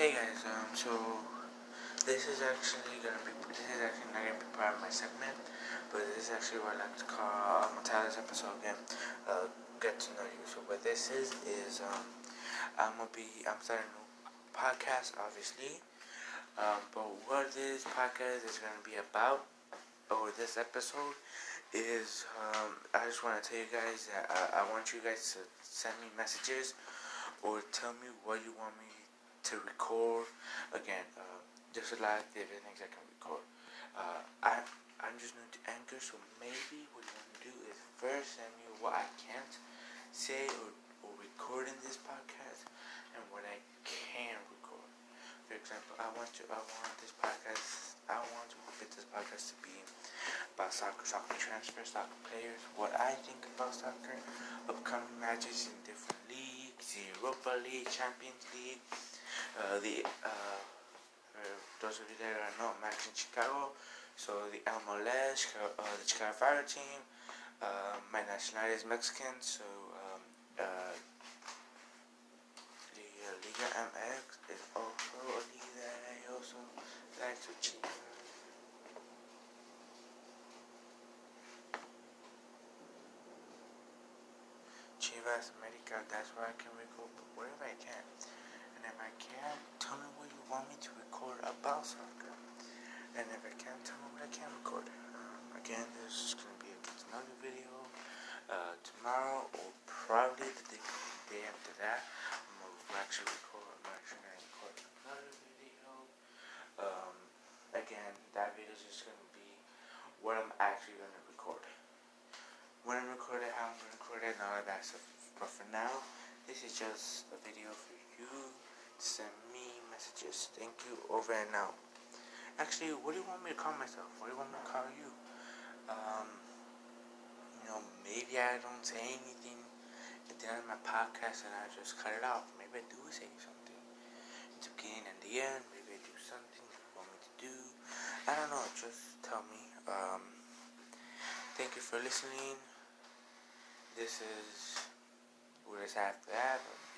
Hey guys, this is actually not gonna be part of my segment, but this is actually what I like to call, I'm gonna title this episode again, Get to Know You. So what this is, I'm starting a new podcast, obviously, but what this podcast is gonna be about, or this episode, is, I just wanna tell you guys that I want you guys to send me messages, or tell me what you want me to record. Again, there's a lot of different things I can record. I'm just new to Anchor, so maybe what you want to do is first send me what I can't say or record in this podcast, and what I can record. For example, I want this podcast to be about soccer transfers, soccer players, what I think about soccer, upcoming matches in different leagues, the Europa League, Champions League. Those of you that don't know, I'm actually in Chicago, so the MLS, the Chicago Fire team, my nationality is Mexican, so the Liga MX is also a league that I also like to cheat. Chivas, America, that's where I can record, but wherever I can. And if I can, tell me what you want me to record about soccer. And if I can't, tell me what I can record. Again, this is going to be another video. Tomorrow, or probably the day after that, I'm actually going to record another video. Again, that video is just going to be what I'm actually going to record. When I record it, how I'm going to record it, and all of that stuff. But for now, this is just a video for you. Send me messages. Thank you. Over and out. Actually, what do you want me to call myself? What do you want me to call you? Maybe I don't say anything at the end of my podcast and I just cut it off. Maybe I do say something at the beginning and the end. Maybe I do something you want me to do. I don't know. Just tell me. Thank you for listening. This is where it's after that.